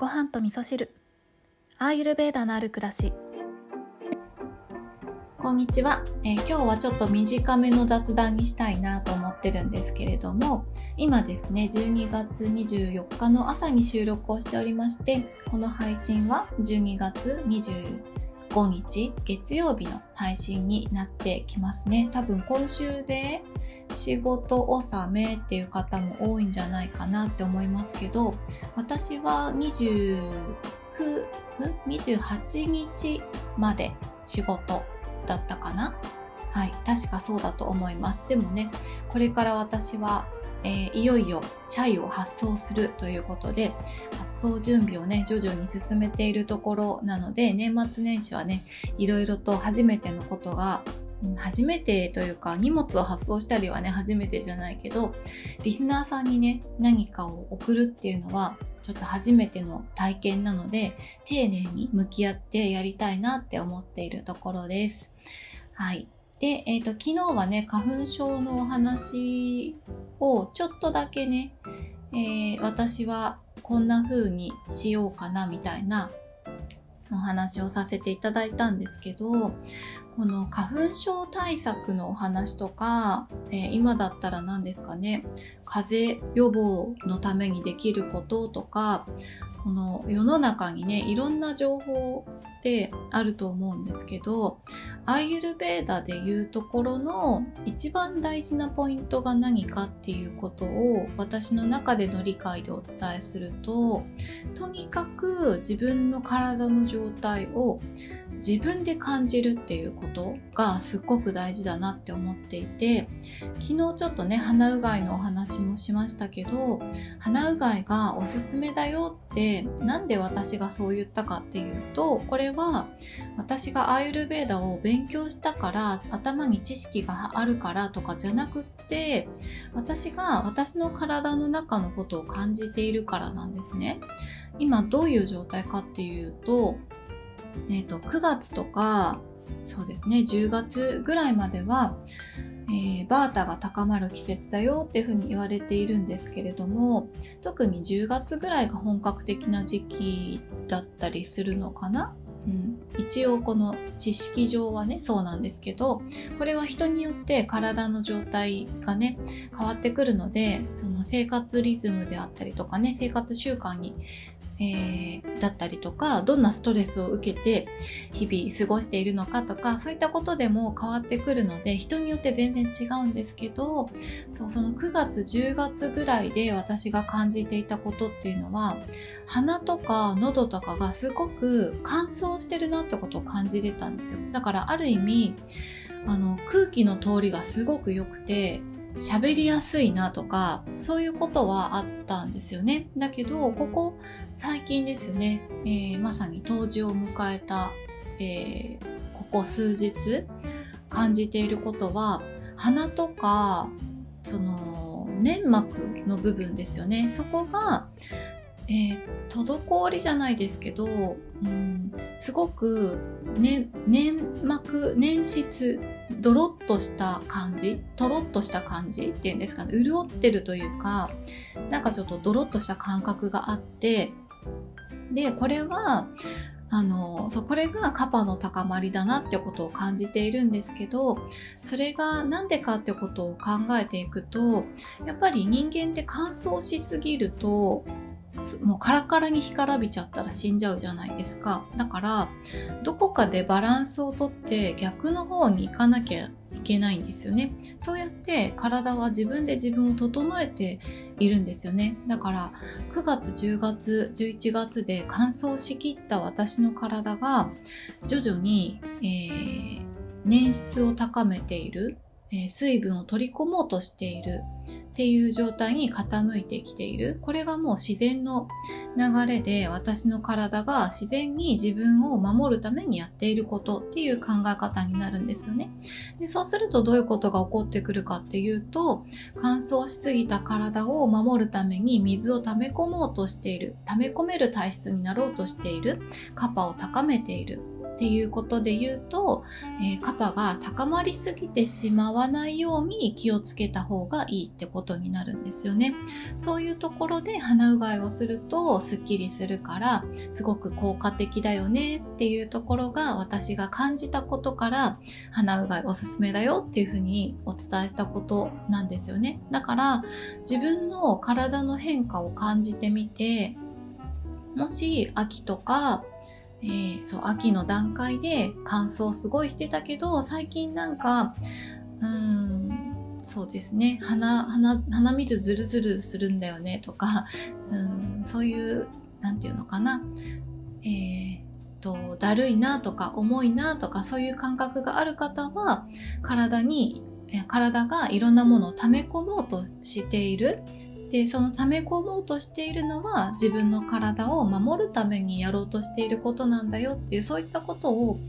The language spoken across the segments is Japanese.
ご飯と味噌汁、アーユルベーダのある暮らし。こんにちは、今日はちょっと短めの雑談にしたいなと思ってるんですけれども、今ですね12月24日の朝に収録をしておりまして、この配信は12月25日月曜日の配信になってきますね。多分今週で仕事納めっていう方も多いんじゃないかなって思いますけど、私は28日まで仕事だったかな、はい、確かそうだと思います。でもね、これから私は、いよいよチャイを発送するということで、発送準備をね徐々に進めているところなので、年末年始はねいろいろと初めてのことが、初めてというか荷物を発送したりはね初めてじゃないけど、リスナーさんにね何かを送るっていうのはちょっと初めての体験なので、丁寧に向き合ってやりたいなって思っているところです。はい。で、昨日はね花粉症のお話をちょっとだけね、私はこんな風にしようかなみたいなお話をさせていただいたんですけど、この花粉症対策のお話とか、今だったら何ですかね、風邪予防のためにできることとか、この世の中にねいろんな情報ってあると思うんですけど、アーユルベーダでいうところの一番大事なポイントが何かっていうことを私の中での理解でお伝えすると、とにかく自分の体の状態を自分で感じるっていうことがすっごく大事だなって思っていて、昨日ちょっとね鼻うがいのお話もしましたけど、鼻うがいがおすすめだよってなんで私がそう言ったかっていうと、これは私がアーユルヴェーダを勉強したから頭に知識があるからとかじゃなくって、私が私の体の中のことを感じているからなんですね。今どういう状態かっていうと、9月とかそうですね10月ぐらいまでは、バータが高まる季節だよっていうふうに言われているんですけれども、特に10月ぐらいが本格的な時期だったりするのかな、一応この知識上はねそうなんですけど、これは人によって体の状態がね変わってくるので、その生活リズムであったりとかね、生活習慣にだったりとか、どんなストレスを受けて日々過ごしているのかとか、そういったことでも変わってくるので人によって全然違うんですけど、その9月10月ぐらいで私が感じていたことっていうのは、鼻とか喉とかがすごく乾燥してるなってことを感じてたんですよ。だからある意味空気の通りがすごく良くて喋りやすいなとか、そういうことはあったんですよね。だけどここ最近ですよね、まさに冬至を迎えた、ここ数日感じていることは、鼻とかその粘膜の部分ですよね、そこが、滞りじゃないですけど、すごく、粘質、ドロッとした感じ、トロッとした感じっていうんですかね、潤ってるというか、なんかちょっとドロッとした感覚があって、でこれはこれがカパの高まりだなってことを感じているんですけど、それがなんでかってことを考えていくと、やっぱり人間って乾燥しすぎるともうカラカラに干からびちゃったら死んじゃうじゃないですか。だからどこかでバランスをとって逆の方に行かなきゃいけないんですよね。そうやって体は自分で自分を整えているんですよね。だから9月10月11月で乾燥しきった私の体が徐々に、粘質を高めている、水分を取り込もうとしているっていう状態に傾いてきている。これがもう自然の流れで、私の体が自然に自分を守るためにやっていることっていう考え方になるんですよね。でそうするとどういうことが起こってくるかっていうと、乾燥しすぎた体を守るために水を溜め込もうとしている、溜め込める体質になろうとしている、カパを高めているっっていうことで言うと、カパが高まりすぎてしまわないように気をつけた方がいいってことになるんですよね。そういうところで鼻うがいをするとすっきりするからすごく効果的だよねっていうところが私が感じたことから鼻うがいおすすめだよっていうふうにお伝えしたことなんですよね。だから自分の体の変化を感じてみて、もし秋とか、秋の段階で乾燥すごいしてたけど最近なんかそうですね、鼻水ズルズルするんだよねとか、そういうなんていうのかな、だるいなとか重いなとかそういう感覚がある方は体がいろんなものを溜め込もうとしている。で、その溜め込もうとしているのは自分の体を守るためにやろうとしていることなんだよっていう、そういったことを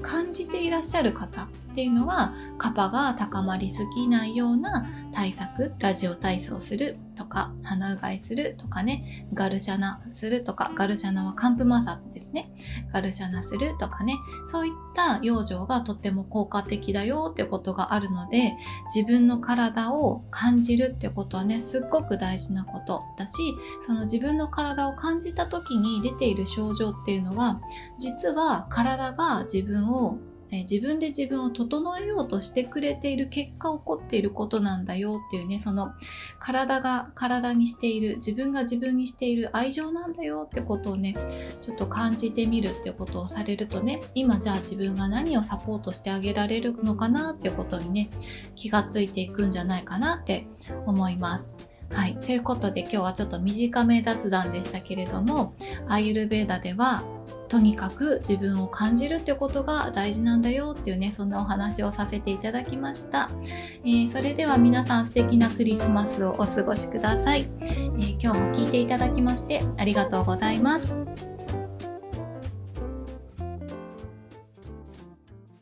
感じていらっしゃる方っていうのはカパが高まりすぎないような対策、ラジオ体操するとか鼻うがいするとかね、ガルシャナするとか、ガルシャナは乾布摩擦ですね、ガルシャナするとかね、そういった養生がとっても効果的だよっていうことがあるので、自分の体を感じるっていうことはねすっごく大事なことだし、その自分の体を感じた時に出ている症状っていうのは実は体が自分で自分を整えようとしてくれている結果起こっていることなんだよっていうね、その体が体にしている、自分が自分にしている愛情なんだよってことをねちょっと感じてみるっていうことをされるとね、今じゃあ自分が何をサポートしてあげられるのかなっていうことにね気がついていくんじゃないかなって思います。はい、ということで今日はちょっと短め雑談でしたけれども、アーユルヴェーダではとにかく自分を感じるっていうことが大事なんだよっていうね、そんなお話をさせていただきました。それでは皆さん素敵なクリスマスをお過ごしください。今日も聞いていただきましてありがとうございます。